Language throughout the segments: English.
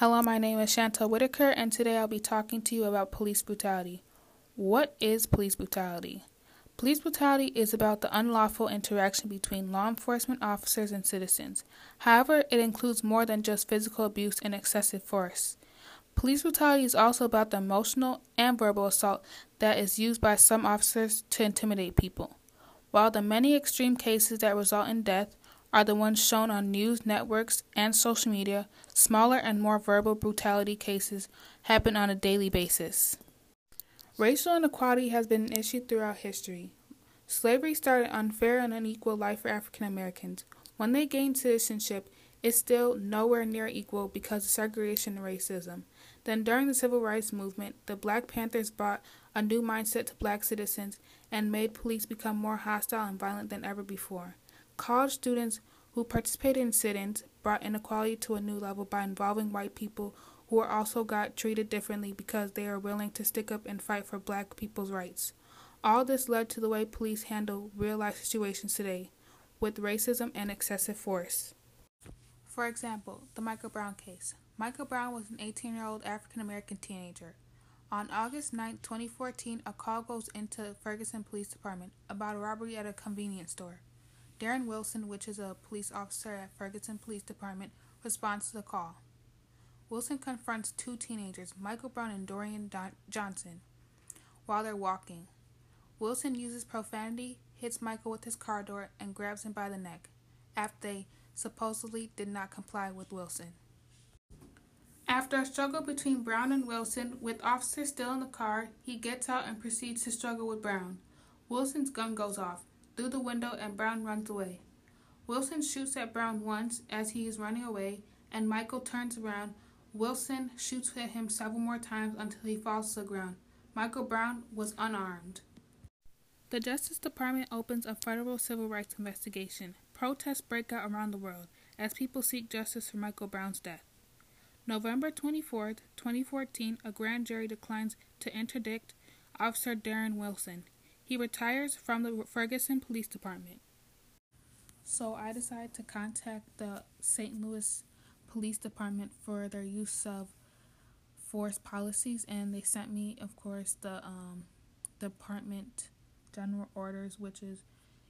Hello, my name is Shantel Whitaker, and today I'll be talking to you about police brutality. What is police brutality? Police brutality is about the unlawful interaction between law enforcement officers and citizens. However, it includes more than just physical abuse and excessive force. Police brutality is also about the emotional and verbal assault that is used by some officers to intimidate people. While the many extreme cases that result in death are the ones shown on news networks and social media, smaller and more verbal brutality cases happen on a daily basis. Racial inequality has been an issue throughout history. Slavery started unfair and unequal life for African Americans. When they gained citizenship, it's still nowhere near equal because of segregation and racism. Then during the Civil Rights Movement, the Black Panthers brought a new mindset to black citizens and made police become more hostile and violent than ever before. College students who participated in sit-ins brought inequality to a new level by involving white people who also got treated differently because they were willing to stick up and fight for black people's rights. All this led to the way police handle real-life situations today, with racism and excessive force. For example, the Michael Brown case. Michael Brown was an 18-year-old African-American teenager. On August 9, 2014, a call goes into the Ferguson Police Department about a robbery at a convenience store. Darren Wilson, which is a police officer at Ferguson Police Department, responds to the call. Wilson confronts two teenagers, Michael Brown and Dorian Johnson, while they're walking. Wilson uses profanity, hits Michael with his car door, and grabs him by the neck, after they supposedly did not comply with Wilson. After a struggle between Brown and Wilson, with officers still in the car, he gets out and proceeds to struggle with Brown. Wilson's gun goes off through the window and Brown runs away. Wilson shoots at Brown once as he is running away, and Michael turns around. Wilson shoots at him several more times until he falls to the ground. Michael Brown was unarmed. The Justice Department opens a federal civil rights investigation. Protests break out around the world as people seek justice for Michael Brown's death. November 24, 2014, a grand jury declines to interdict Officer Darren Wilson. He retires from the Ferguson Police Department. So I decided to contact the St. Louis Police Department for their use of force policies, and they sent me, of course, the Department General Orders, which is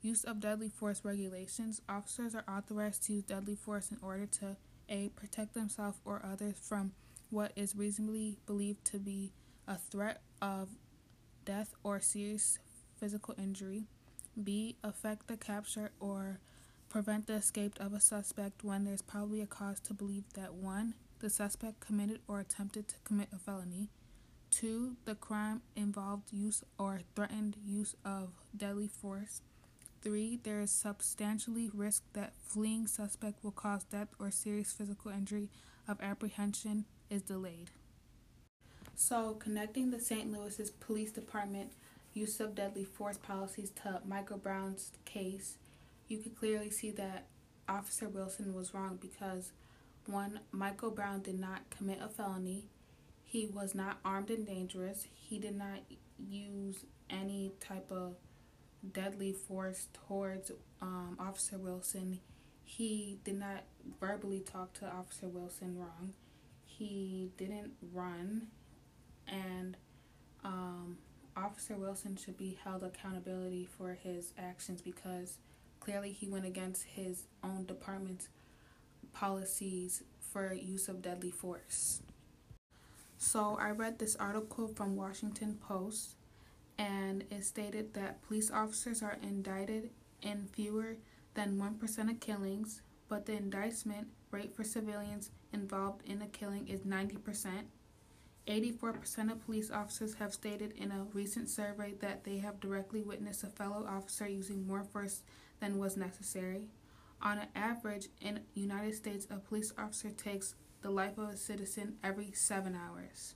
use of deadly force regulations. Officers are authorized to use deadly force in order to A. protect themselves or others from what is reasonably believed to be a threat of death or serious physical injury. B. affect the capture or prevent the escape of a suspect when there's probably a cause to believe that 1. The suspect committed or attempted to commit a felony. 2. The crime involved use or threatened use of deadly force. 3. There is substantially risk that fleeing suspect will cause death or serious physical injury of apprehension is delayed. So connecting the St. Louis Police Department use of deadly force policies to Michael Brown's case, you could clearly see that Officer Wilson was wrong because 1. Michael Brown did not commit a felony. He was not armed and dangerous. He did not use any type of deadly force towards Officer Wilson. He did not verbally talk to Officer Wilson wrong. He didn't run, and Officer Wilson should be held accountability for his actions because clearly he went against his own department's policies for use of deadly force. So I read this article from Washington Post, and it stated that police officers are indicted in fewer than 1% of killings, but the indictment rate for civilians involved in a killing is 90%. 84% of police officers have stated in a recent survey that they have directly witnessed a fellow officer using more force than was necessary. On an average, in the United States, a police officer takes the life of a citizen every 7 hours.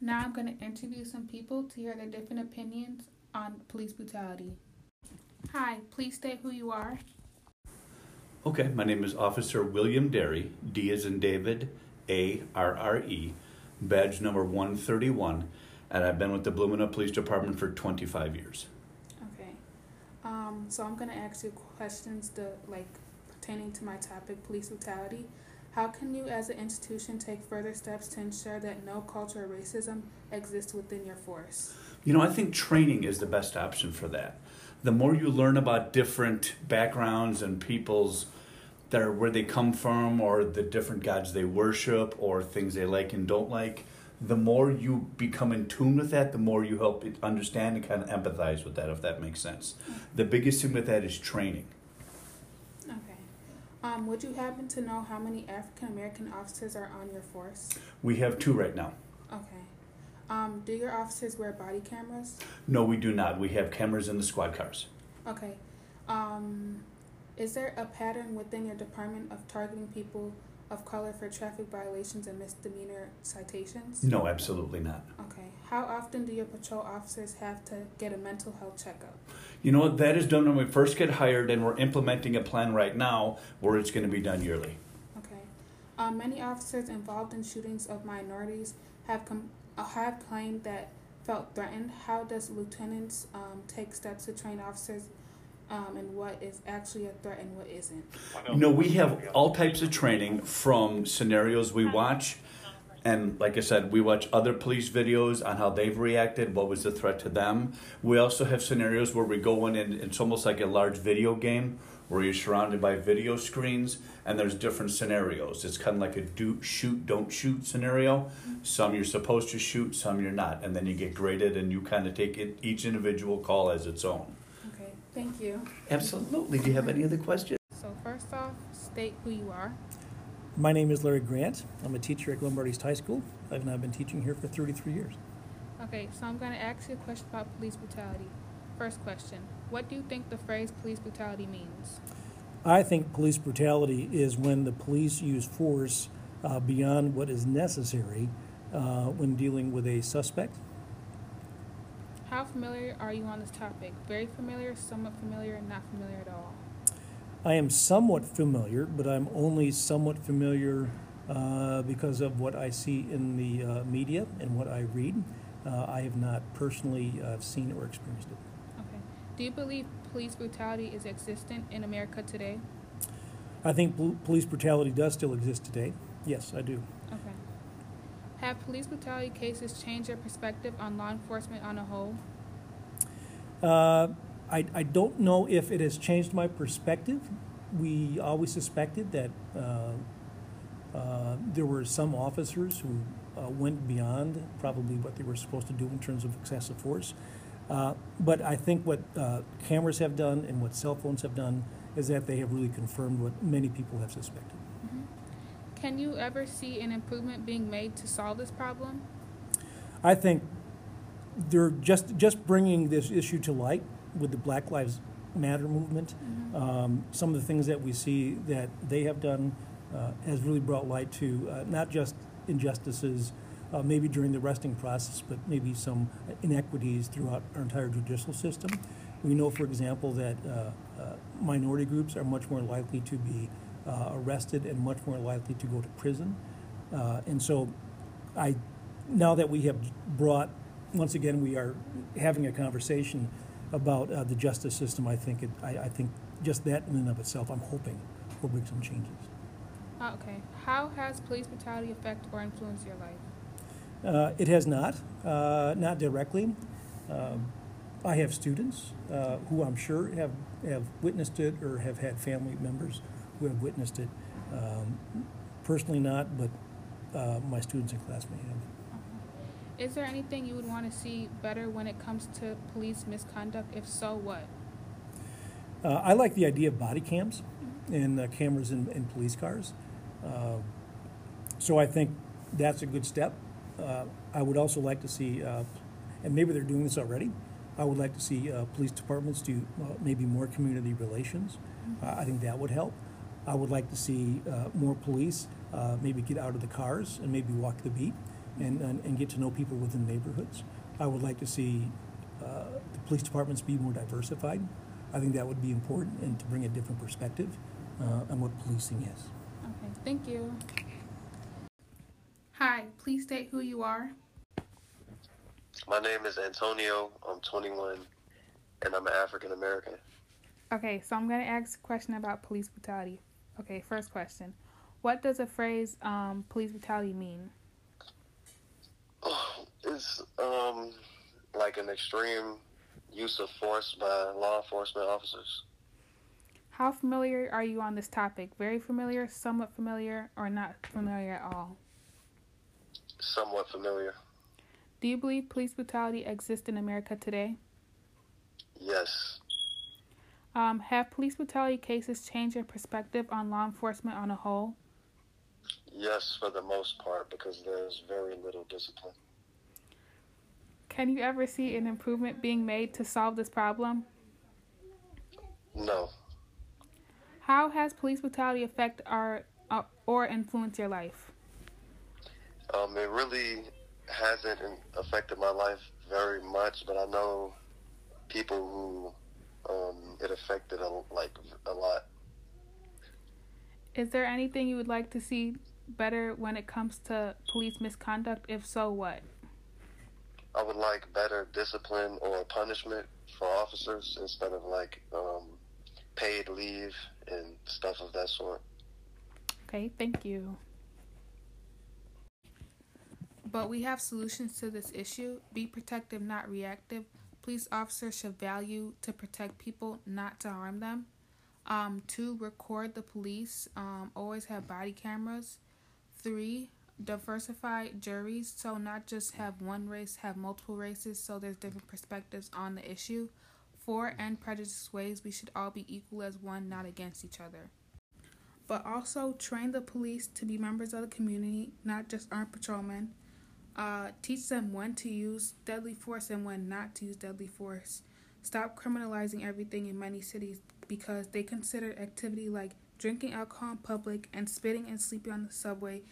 Now I'm going to interview some people to hear their different opinions on police brutality. Hi, please state who you are. Okay, my name is Officer William Derry, D as in David, A-R-R-E, badge number 131, and I've been with the Blumenau Police Department for 25 years. Okay. So I'm going to ask you questions pertaining to my topic, police brutality. How can you as an institution take further steps to ensure that no culture of racism exists within your force? You know, I think training is the best option for that. The more you learn about different backgrounds and peoples, their, where they come from or the different gods they worship or things they like and don't like, the more you become in tune with that, the more you help it understand and kind of empathize with that, if that makes sense. The biggest thing with that is training. Okay. Would you happen to know how many African-American officers are on your force? We have 2 right now. Okay. Do your officers wear body cameras? No, we do not. We have cameras in the squad cars. Okay. Is there a pattern within your department of targeting people of color for traffic violations and misdemeanor citations? No, absolutely not. Okay. How often do your patrol officers have to get a mental health checkup? You know what? That is done when we first get hired, and we're implementing a plan right now where it's going to be done yearly. Okay. Many officers involved in shootings of minorities have claimed that felt threatened. How does lieutenants take steps to train officers and what is actually a threat and what isn't? You know, we have all types of training, from scenarios we watch, and like I said, we watch other police videos on how they've reacted, what was the threat to them. We also have scenarios where we go in and it's almost like a large video game where you're surrounded by video screens and there's different scenarios. It's kind of like a do, shoot, don't shoot scenario. Some you're supposed to shoot, some you're not, and then you get graded and you kind of take it, each individual call as its own. Thank you. Absolutely. Do you have any other questions? So first off, state who you are. My name is Larry Grant. I'm a teacher at Lombardi's High School, and I've been teaching here for 33 years. Okay, so I'm going to ask you a question about police brutality. First question, what do you think the phrase police brutality means? I think police brutality is when the police use force beyond what is necessary when dealing with a suspect. How familiar are you on this topic? Very familiar, somewhat familiar, and not familiar at all? I am somewhat familiar, but I'm only somewhat familiar because of what I see in the media and what I read. I have not personally seen or experienced it. Okay. Do you believe police brutality is existent in America today? I think police brutality does still exist today. Yes, I do. Okay. Have police brutality cases changed your perspective on law enforcement on a whole? I don't know if it has changed my perspective. We always suspected that there were some officers who went beyond probably what they were supposed to do in terms of excessive force. But I think what cameras have done and what cell phones have done is that they have really confirmed what many people have suspected. Can you ever see an improvement being made to solve this problem? I think they're just bringing this issue to light with the Black Lives Matter movement. Mm-hmm. Some of the things that we see that they have done has really brought light to not just injustices maybe during the arresting process, but maybe some inequities throughout our entire judicial system. We know, for example, that minority groups are much more likely to be arrested and much more likely to go to prison. And so now that we have brought, once again, we are having a conversation about the justice system, I think just that in and of itself, I'm hoping, will bring some changes. Okay. How has police brutality affected or influenced your life? It has not, not directly. I have students who I'm sure have witnessed it or have had family members who have witnessed it. Personally not, but my students and classmates have. Okay. Is there anything you would want to see better when it comes to police misconduct? If so, what? I like the idea of body cams. Mm-hmm. And cameras in police cars. So I think that's a good step. I would also like to see, and maybe they're doing this already, I would like to see police departments do maybe more community relations. Mm-hmm. I think that would help. I would like to see more police maybe get out of the cars and maybe walk the beat and get to know people within neighborhoods. I would like to see the police departments be more diversified. I think that would be important and to bring a different perspective on what policing is. Okay, thank you. Hi, please state who you are. My name is Antonio. I'm 21, and I'm an African American. Okay, so I'm going to ask a question about police brutality. Okay, first question. What does the phrase police brutality mean? It's like an extreme use of force by law enforcement officers. How familiar are you on this topic? Very familiar, somewhat familiar, or not familiar at all? Somewhat familiar. Do you believe police brutality exists in America today? Yes. Have police brutality cases changed your perspective on law enforcement on a whole? Yes, for the most part, because there's very little discipline. Can you ever see an improvement being made to solve this problem? No. How has police brutality affect or influenced your life? It really hasn't affected my life very much, but I know people who it affected a lot. Is there anything you would like to see better when it comes to police misconduct? If so, what? I would like better discipline or punishment for officers instead of paid leave and stuff of that sort. Okay, thank you. But we have solutions to this issue. Be protective, not reactive. Police officers should value to protect people, not to harm them. 2, record the police. Always have body cameras. 3, diversify juries. So not just have one race, have multiple races, so there's different perspectives on the issue. 4, end prejudice ways. We should all be equal as one, not against each other. But also train the police to be members of the community, not just armed patrolmen. Teach them when to use deadly force and when not to use deadly force. Stop criminalizing everything in many cities because they consider activity like drinking alcohol in public and spitting and sleeping on the subway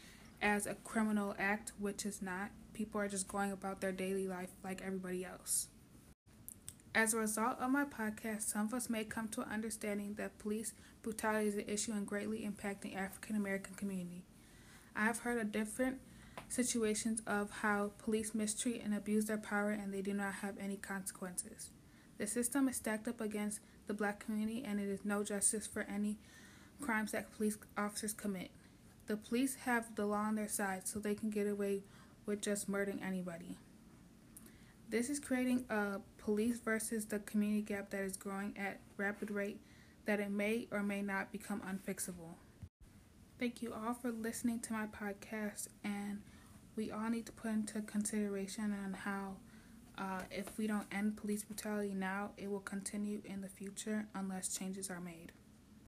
as a criminal act, which is not. People are just going about their daily life like everybody else. As a result of my podcast, some of us may come to an understanding that police brutality is an issue and greatly impacting African American community. I've heard of different situations of how police mistreat and abuse their power and they do not have any consequences. The system is stacked up against the black community and it is no justice for any crimes that police officers commit. The police have the law on their side, so they can get away with just murdering anybody. This is creating a police versus the community gap that is growing at rapid rate that it may or may not become unfixable. Thank you all for listening to my podcast, and we all need to put into consideration on how if we don't end police brutality now, it will continue in the future unless changes are made.